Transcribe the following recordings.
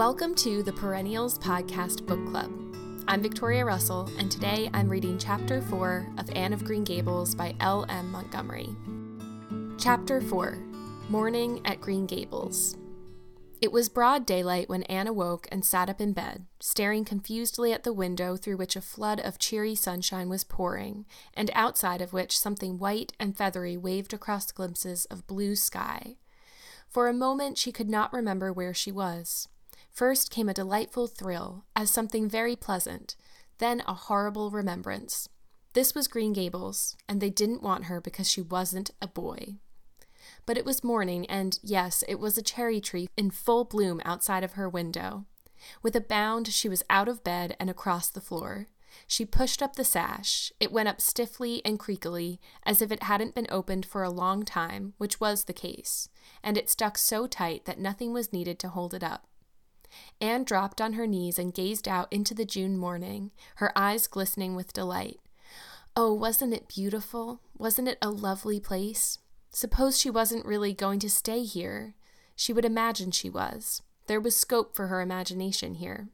Welcome to the Perennials Podcast Book Club. I'm Victoria Russell, and today I'm reading Chapter 4 of Anne of Green Gables by L.M. Montgomery. Chapter 4, Morning at Green Gables. It was broad daylight when Anne awoke and sat up in bed, staring confusedly at the window through which a flood of cheery sunshine was pouring, and outside of which something white and feathery waved across glimpses of blue sky. For a moment she could not remember where she was. First came a delightful thrill, as something very pleasant, then a horrible remembrance. This was Green Gables, and they didn't want her because she wasn't a boy. But it was morning, and yes, it was a cherry tree in full bloom outside of her window. With a bound, she was out of bed and across the floor. She pushed up the sash. It went up stiffly and creakily, as if it hadn't been opened for a long time, which was the case, and it stuck so tight that nothing was needed to hold it up. Anne dropped on her knees and gazed out into the June morning, her eyes glistening with delight. Oh, wasn't it beautiful? Wasn't it a lovely place? Suppose she wasn't really going to stay here. She would imagine she was. There was scope for her imagination here.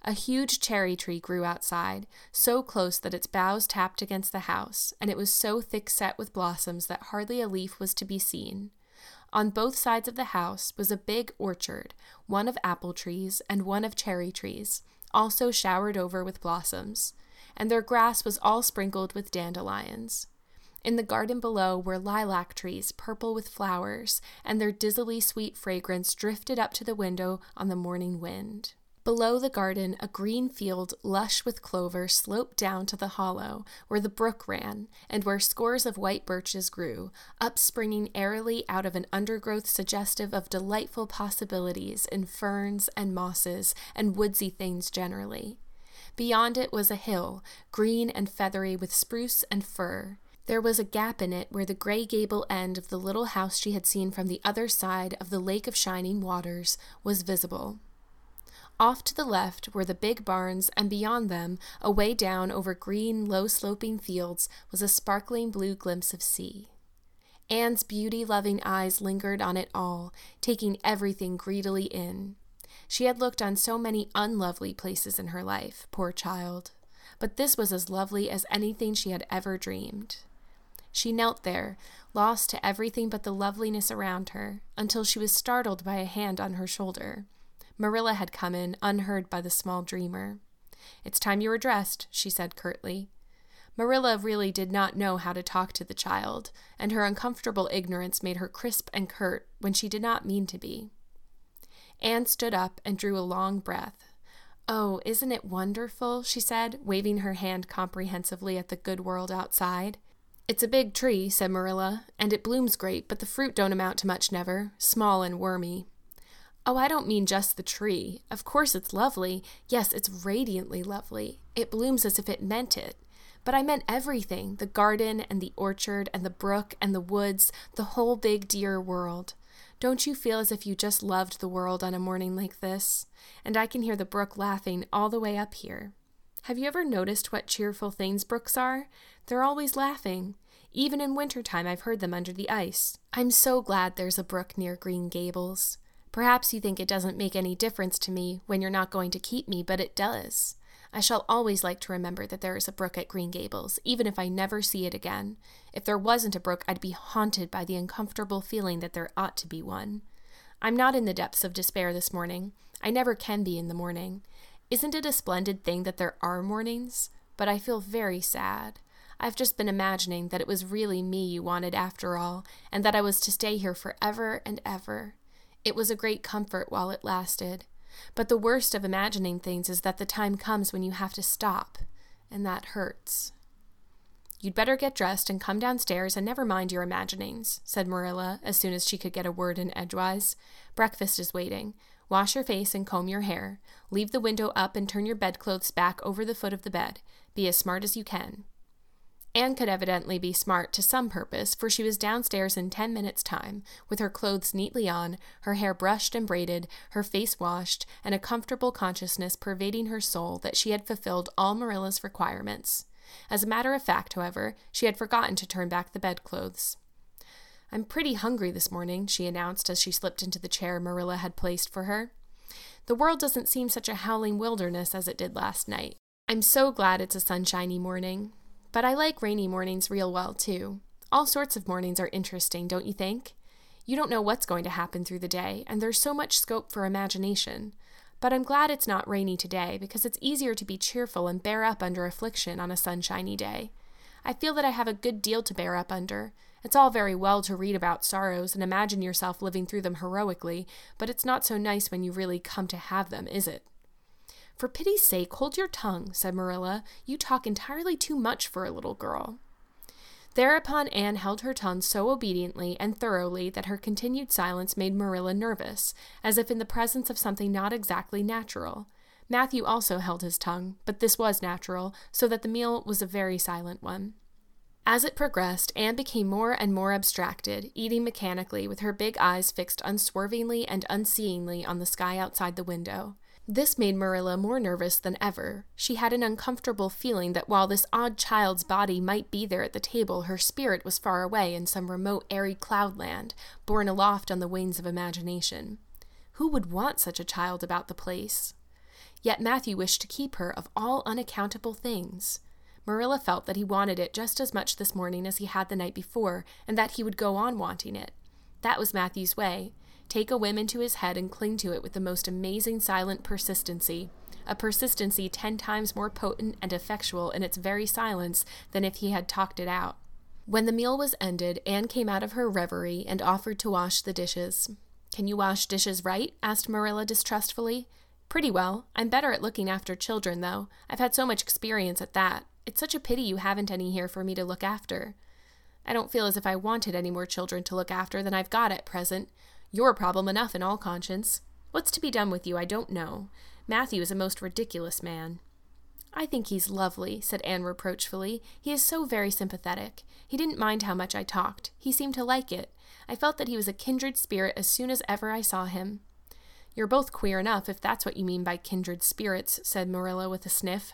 A huge cherry tree grew outside, so close that its boughs tapped against the house, and it was so thick-set with blossoms that hardly a leaf was to be seen. On both sides of the house was a big orchard, one of apple trees and one of cherry trees, also showered over with blossoms, and their grass was all sprinkled with dandelions. In the garden below were lilac trees, purple with flowers, and their dizzily sweet fragrance drifted up to the window on the morning wind. Below the garden, a green field lush with clover sloped down to the hollow, where the brook ran, and where scores of white birches grew, upspringing airily out of an undergrowth suggestive of delightful possibilities in ferns and mosses and woodsy things generally. Beyond it was a hill, green and feathery with spruce and fir. There was a gap in it where the gray gable end of the little house she had seen from the other side of the Lake of Shining Waters was visible. Off to the left were the big barns, and beyond them, away down over green, low-sloping fields, was a sparkling blue glimpse of sea. Anne's beauty-loving eyes lingered on it all, taking everything greedily in. She had looked on so many unlovely places in her life, poor child, but this was as lovely as anything she had ever dreamed. She knelt there, lost to everything but the loveliness around her, until she was startled by a hand on her shoulder. Marilla had come in, unheard by the small dreamer. "It's time you were dressed," she said curtly. Marilla really did not know how to talk to the child, and her uncomfortable ignorance made her crisp and curt when she did not mean to be. Anne stood up and drew a long breath. "Oh, isn't it wonderful?" she said, waving her hand comprehensively at the good world outside. "It's a big tree," said Marilla, "and it blooms great, but the fruit don't amount to much never, small and wormy." "Oh, I don't mean just the tree. Of course it's lovely. Yes, it's radiantly lovely. It blooms as if it meant it. But I meant everything, the garden and the orchard and the brook and the woods, the whole big dear world. Don't you feel as if you just loved the world on a morning like this? And I can hear the brook laughing all the way up here. Have you ever noticed what cheerful things brooks are? They're always laughing. Even in wintertime I've heard them under the ice. I'm so glad there's a brook near Green Gables. Perhaps you think it doesn't make any difference to me when you're not going to keep me, but it does. I shall always like to remember that there is a brook at Green Gables, even if I never see it again. If there wasn't a brook, I'd be haunted by the uncomfortable feeling that there ought to be one. I'm not in the depths of despair this morning. I never can be in the morning. Isn't it a splendid thing that there are mornings? But I feel very sad. I've just been imagining that it was really me you wanted after all, and that I was to stay here forever and ever. It was a great comfort while it lasted, but the worst of imagining things is that the time comes when you have to stop, and that hurts." "You'd better get dressed and come downstairs and never mind your imaginings," said Marilla as soon as she could get a word in edgewise. "Breakfast is waiting. Wash your face and comb your hair. Leave the window up and turn your bedclothes back over the foot of the bed. Be as smart as you can." Anne could evidently be smart to some purpose, for she was downstairs in 10 minutes' time, with her clothes neatly on, her hair brushed and braided, her face washed, and a comfortable consciousness pervading her soul that she had fulfilled all Marilla's requirements. As a matter of fact, however, she had forgotten to turn back the bedclothes. "I'm pretty hungry this morning," she announced as she slipped into the chair Marilla had placed for her. The world doesn't seem such a howling wilderness as it did last night. I'm so glad it's a sunshiny morning. But I like rainy mornings real well, too. All sorts of mornings are interesting, don't you think? You don't know what's going to happen through the day, and there's so much scope for imagination. But I'm glad it's not rainy today, because it's easier to be cheerful and bear up under affliction on a sunshiny day. I feel that I have a good deal to bear up under. It's all very well to read about sorrows and imagine yourself living through them heroically, but it's not so nice when you really come to have them, is it? For pity's sake, hold your tongue, said Marilla. You talk entirely too much for a little girl. Thereupon Anne held her tongue so obediently and thoroughly that her continued silence made Marilla nervous, as if in the presence of something not exactly natural. Matthew also held his tongue, but this was natural, so that the meal was a very silent one. As it progressed, Anne became more and more abstracted, eating mechanically with her big eyes fixed unswervingly and unseeingly on the sky outside the window. This made Marilla more nervous than ever. She had an uncomfortable feeling that while this odd child's body might be there at the table, her spirit was far away in some remote airy cloudland, borne aloft on the wings of imagination. Who would want such a child about the place? Yet Matthew wished to keep her of all unaccountable things. Marilla felt that he wanted it just as much this morning as he had the night before, and that he would go on wanting it. That was Matthew's way. Take a whim into his head and cling to it with the most amazing silent persistency, a persistency 10 times more potent and effectual in its very silence than if he had talked it out. When the meal was ended, Anne came out of her reverie and offered to wash the dishes. "Can you wash dishes right?" asked Marilla distrustfully. "Pretty well. I'm better at looking after children, though. I've had so much experience at that. It's such a pity you haven't any here for me to look after." "I don't feel as if I wanted any more children to look after than I've got at present. Your problem enough in all conscience. What's to be done with you, I don't know. Matthew is a most ridiculous man." "I think he's lovely," said Anne reproachfully. "He is so very sympathetic. He didn't mind how much I talked. He seemed to like it. I felt that he was a kindred spirit as soon as ever I saw him." "You're both queer enough, if that's what you mean by kindred spirits," said Marilla with a sniff.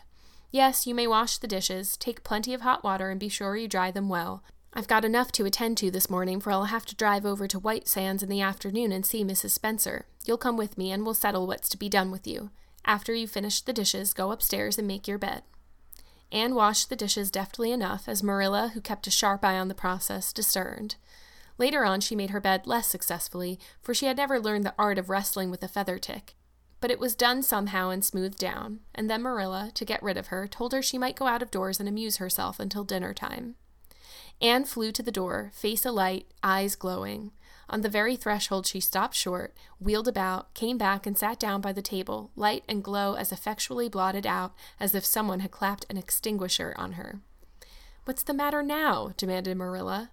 "Yes, you may wash the dishes. Take plenty of hot water and be sure you dry them well. I've got enough to attend to this morning, for I'll have to drive over to White Sands in the afternoon and see Mrs. Spencer. You'll come with me, and we'll settle what's to be done with you. After you've finished the dishes, go upstairs and make your bed." Anne washed the dishes deftly enough, as Marilla, who kept a sharp eye on the process, discerned. Later on, she made her bed less successfully, for she had never learned the art of wrestling with a feather tick. But it was done somehow and smoothed down, and then Marilla, to get rid of her, told her she might go out of doors and amuse herself until dinner time. Anne flew to the door, face alight, eyes glowing. On the very threshold she stopped short, wheeled about, came back, and sat down by the table, light and glow as effectually blotted out as if someone had clapped an extinguisher on her. "What's the matter now?" demanded Marilla.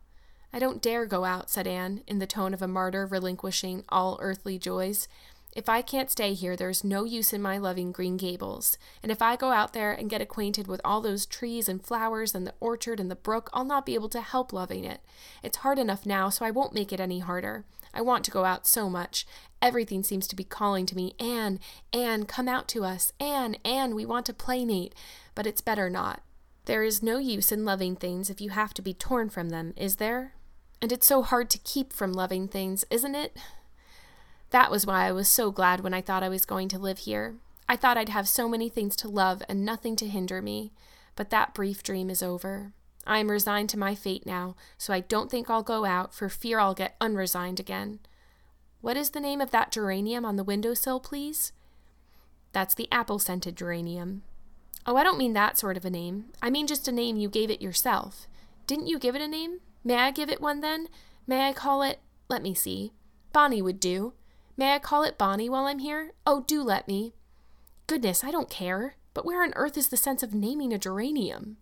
"I don't dare go out," said Anne, in the tone of a martyr relinquishing all earthly joys. "If I can't stay here, there's no use in my loving Green Gables, and if I go out there and get acquainted with all those trees and flowers and the orchard and the brook, I'll not be able to help loving it. It's hard enough now, so I won't make it any harder. I want to go out so much. Everything seems to be calling to me, Anne, Anne, come out to us, Anne, Anne, we want to playmate, but it's better not. There is no use in loving things if you have to be torn from them, is there? And it's so hard to keep from loving things, isn't it? That was why I was so glad when I thought I was going to live here. I thought I'd have so many things to love and nothing to hinder me. But that brief dream is over. I am resigned to my fate now, so I don't think I'll go out for fear I'll get unresigned again. What is the name of that geranium on the windowsill, please?" "That's the apple-scented geranium." "Oh, I don't mean that sort of a name. I mean just a name you gave it yourself. Didn't you give it a name? May I give it one, then? May I call it, let me see, Bonnie would do. May I call it Bonnie while I'm here? Oh, do let me." "Goodness, I don't care. But where on earth is the sense of naming a geranium?"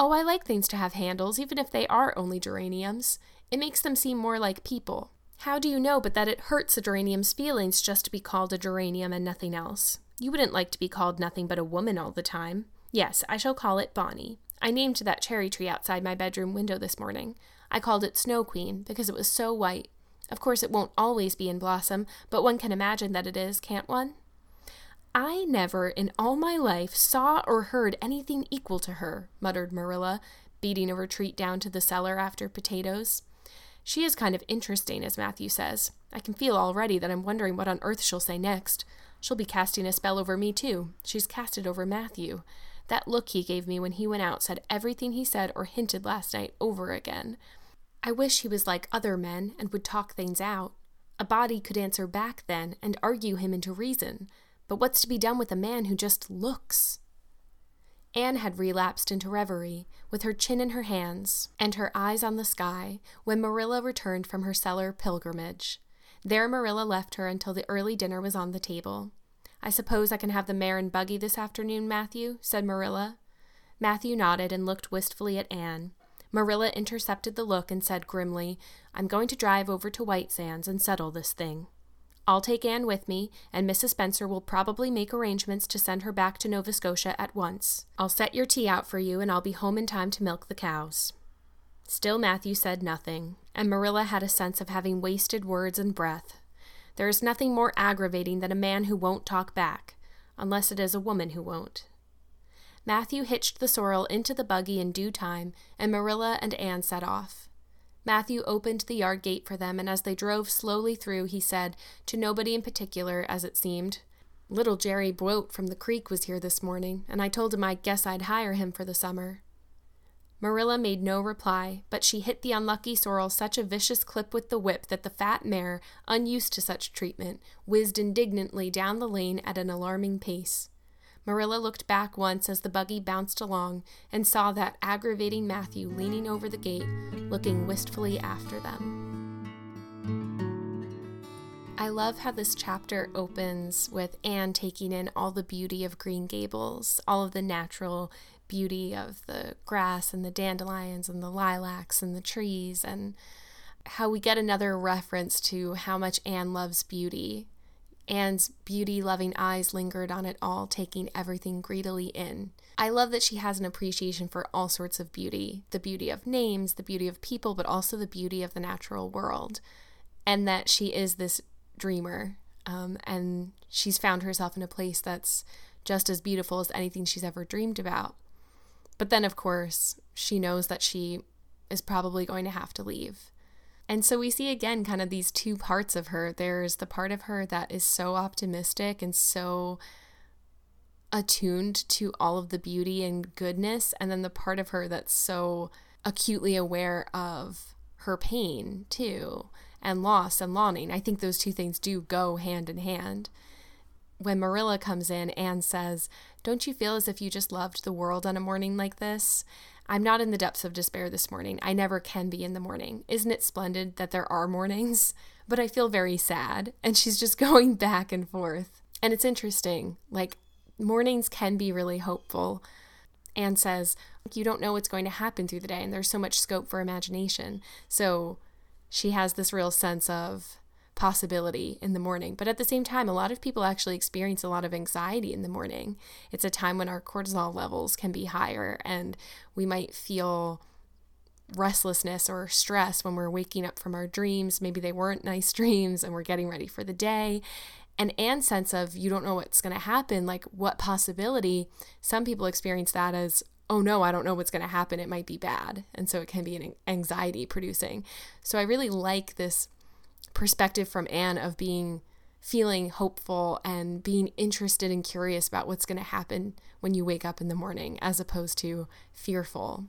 "Oh, I like things to have handles, even if they are only geraniums. It makes them seem more like people. How do you know but that it hurts a geranium's feelings just to be called a geranium and nothing else? You wouldn't like to be called nothing but a woman all the time. Yes, I shall call it Bonnie. I named that cherry tree outside my bedroom window this morning. I called it Snow Queen because it was so white. Of course, it won't always be in blossom, but one can imagine that it is, can't one?" "I never in all my life saw or heard anything equal to her," muttered Marilla, beating a retreat down to the cellar after potatoes. "She is kind of interesting, as Matthew says. I can feel already that I'm wondering what on earth she'll say next. She'll be casting a spell over me, too. She's cast it over Matthew. That look he gave me when he went out said everything he said or hinted last night over again. I wish he was like other men and would talk things out. A body could answer back then and argue him into reason. But what's to be done with a man who just looks? Anne had relapsed into reverie, with her chin in her hands and her eyes on the sky, when Marilla returned from her cellar pilgrimage. There Marilla left her until the early dinner was on the table. "I suppose I can have the mare and buggy this afternoon, Matthew," said Marilla. Matthew nodded and looked wistfully at Anne. Marilla intercepted the look and said grimly, "I'm going to drive over to White Sands and settle this thing. I'll take Anne with me, and Mrs. Spencer will probably make arrangements to send her back to Nova Scotia at once. I'll set your tea out for you, and I'll be home in time to milk the cows." Still Matthew said nothing, and Marilla had a sense of having wasted words and breath. There is nothing more aggravating than a man who won't talk back, unless it is a woman who won't. Matthew hitched the sorrel into the buggy in due time, and Marilla and Anne set off. Matthew opened the yard gate for them, and as they drove slowly through, he said, to nobody in particular, as it seemed, "Little Jerry Boat from the creek was here this morning, and I told him I guess I'd hire him for the summer." Marilla made no reply, but she hit the unlucky sorrel such a vicious clip with the whip that the fat mare, unused to such treatment, whizzed indignantly down the lane at an alarming pace. Marilla looked back once as the buggy bounced along and saw that aggravating Matthew leaning over the gate, looking wistfully after them. I love how this chapter opens with Anne taking in all the beauty of Green Gables, all of the natural beauty of the grass and the dandelions and the lilacs and the trees, and how we get another reference to how much Anne loves beauty. Anne's beauty-loving eyes lingered on it all, taking everything greedily in. I love that she has an appreciation for all sorts of beauty, the beauty of names, the beauty of people, but also the beauty of the natural world, and that she is this dreamer, and she's found herself in a place that's just as beautiful as anything she's ever dreamed about. But then, of course, she knows that she is probably going to have to leave. And so we see again kind of these two parts of her. There's the part of her that is so optimistic and so attuned to all of the beauty and goodness, and then the part of her that's so acutely aware of her pain, too, and loss and longing. I think those two things do go hand in hand. When Marilla comes in, Anne says, "Don't you feel as if you just loved the world on a morning like this? I'm not in the depths of despair this morning. I never can be in the morning. Isn't it splendid that there are mornings? But I feel very sad." And she's just going back and forth. And it's interesting. Like, mornings can be really hopeful. Anne says, you don't know what's going to happen through the day, and there's so much scope for imagination. So she has this real sense of possibility in the morning. But at the same time, a lot of people actually experience a lot of anxiety in the morning. It's a time when our cortisol levels can be higher, and we might feel restlessness or stress when we're waking up from our dreams. Maybe they weren't nice dreams, and we're getting ready for the day. And Anne's sense of, you don't know what's going to happen, like, what possibility? Some people experience that as, oh no, I don't know what's going to happen. It might be bad. And so it can be an anxiety producing. So I really like this perspective from Anne of feeling hopeful and being interested and curious about what's going to happen when you wake up in the morning, as opposed to fearful.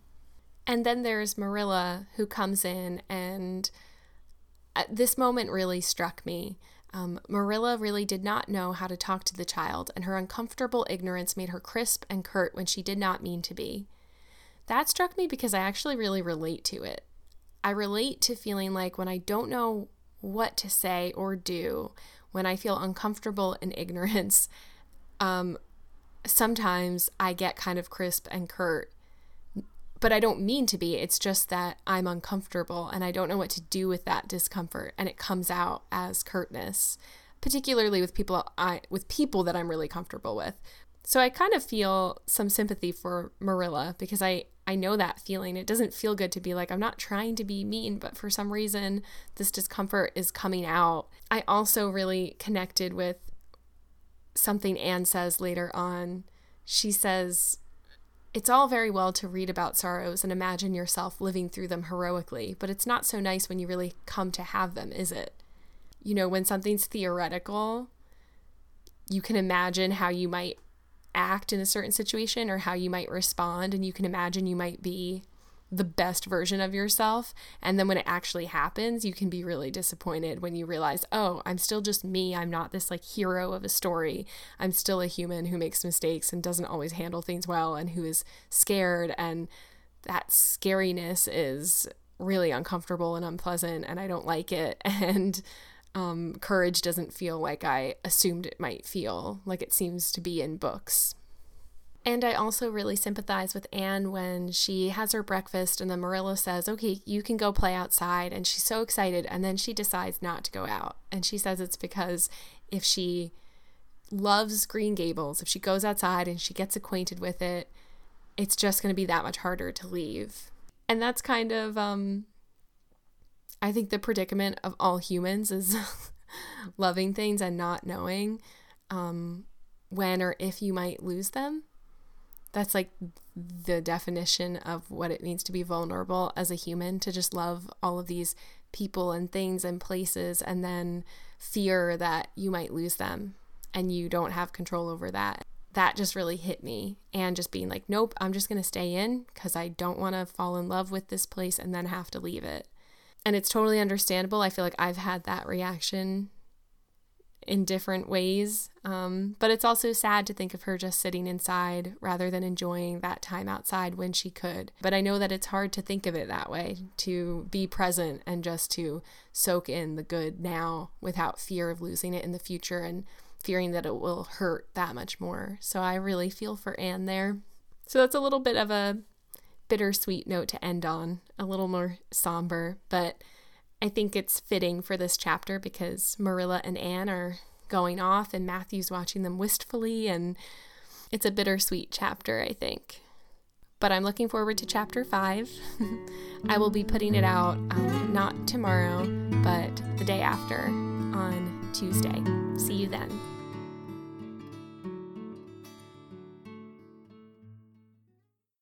And then there's Marilla, who comes in, and this moment really struck me. Marilla really did not know how to talk to the child, and her uncomfortable ignorance made her crisp and curt when she did not mean to be. That struck me because I actually really relate to it. I relate to feeling like when I don't know what to say or do, when I feel uncomfortable in ignorance, sometimes I get kind of crisp and curt, but I don't mean to be. It's just that I'm uncomfortable and I don't know what to do with that discomfort, and it comes out as curtness, particularly with people that I'm really comfortable with. So I kind of feel some sympathy for Marilla, because I know that feeling. It doesn't feel good to be like, I'm not trying to be mean, but for some reason, this discomfort is coming out. I also really connected with something Anne says later on. She says, it's all very well to read about sorrows and imagine yourself living through them heroically, but it's not so nice when you really come to have them, is it? You know, when something's theoretical, you can imagine how you might act in a certain situation or how you might respond, and you can imagine you might be the best version of yourself, and then when it actually happens, you can be really disappointed when you realize, oh, I'm still just me. I'm not this like hero of a story. I'm still a human who makes mistakes and doesn't always handle things well and who is scared, and that scariness is really uncomfortable and unpleasant, and I don't like it, and courage doesn't feel like I assumed it might feel like it seems to be in books. And I also really sympathize with Anne when she has her breakfast and then Marilla says, okay, you can go play outside, and she's so excited, and then she decides not to go out. And she says it's because if she loves Green Gables, if she goes outside and she gets acquainted with it, it's just going to be that much harder to leave. And that's kind of, I think the predicament of all humans is loving things and not knowing when or if you might lose them. That's like the definition of what it means to be vulnerable as a human, to just love all of these people and things and places and then fear that you might lose them and you don't have control over that. That just really hit me, and just being like, nope, I'm just going to stay in because I don't want to fall in love with this place and then have to leave it. And it's totally understandable. I feel like I've had that reaction in different ways, but it's also sad to think of her just sitting inside rather than enjoying that time outside when she could. But I know that it's hard to think of it that way, to be present and just to soak in the good now without fear of losing it in the future and fearing that it will hurt that much more. So I really feel for Anne there. So that's a little bit of a bittersweet note to end on, a little more somber, but I think it's fitting for this chapter because Marilla and Anne are going off and Matthew's watching them wistfully, and it's a bittersweet chapter, I think. But I'm looking forward to chapter 5. I will be putting it out not tomorrow, but the day after on Tuesday. See you then.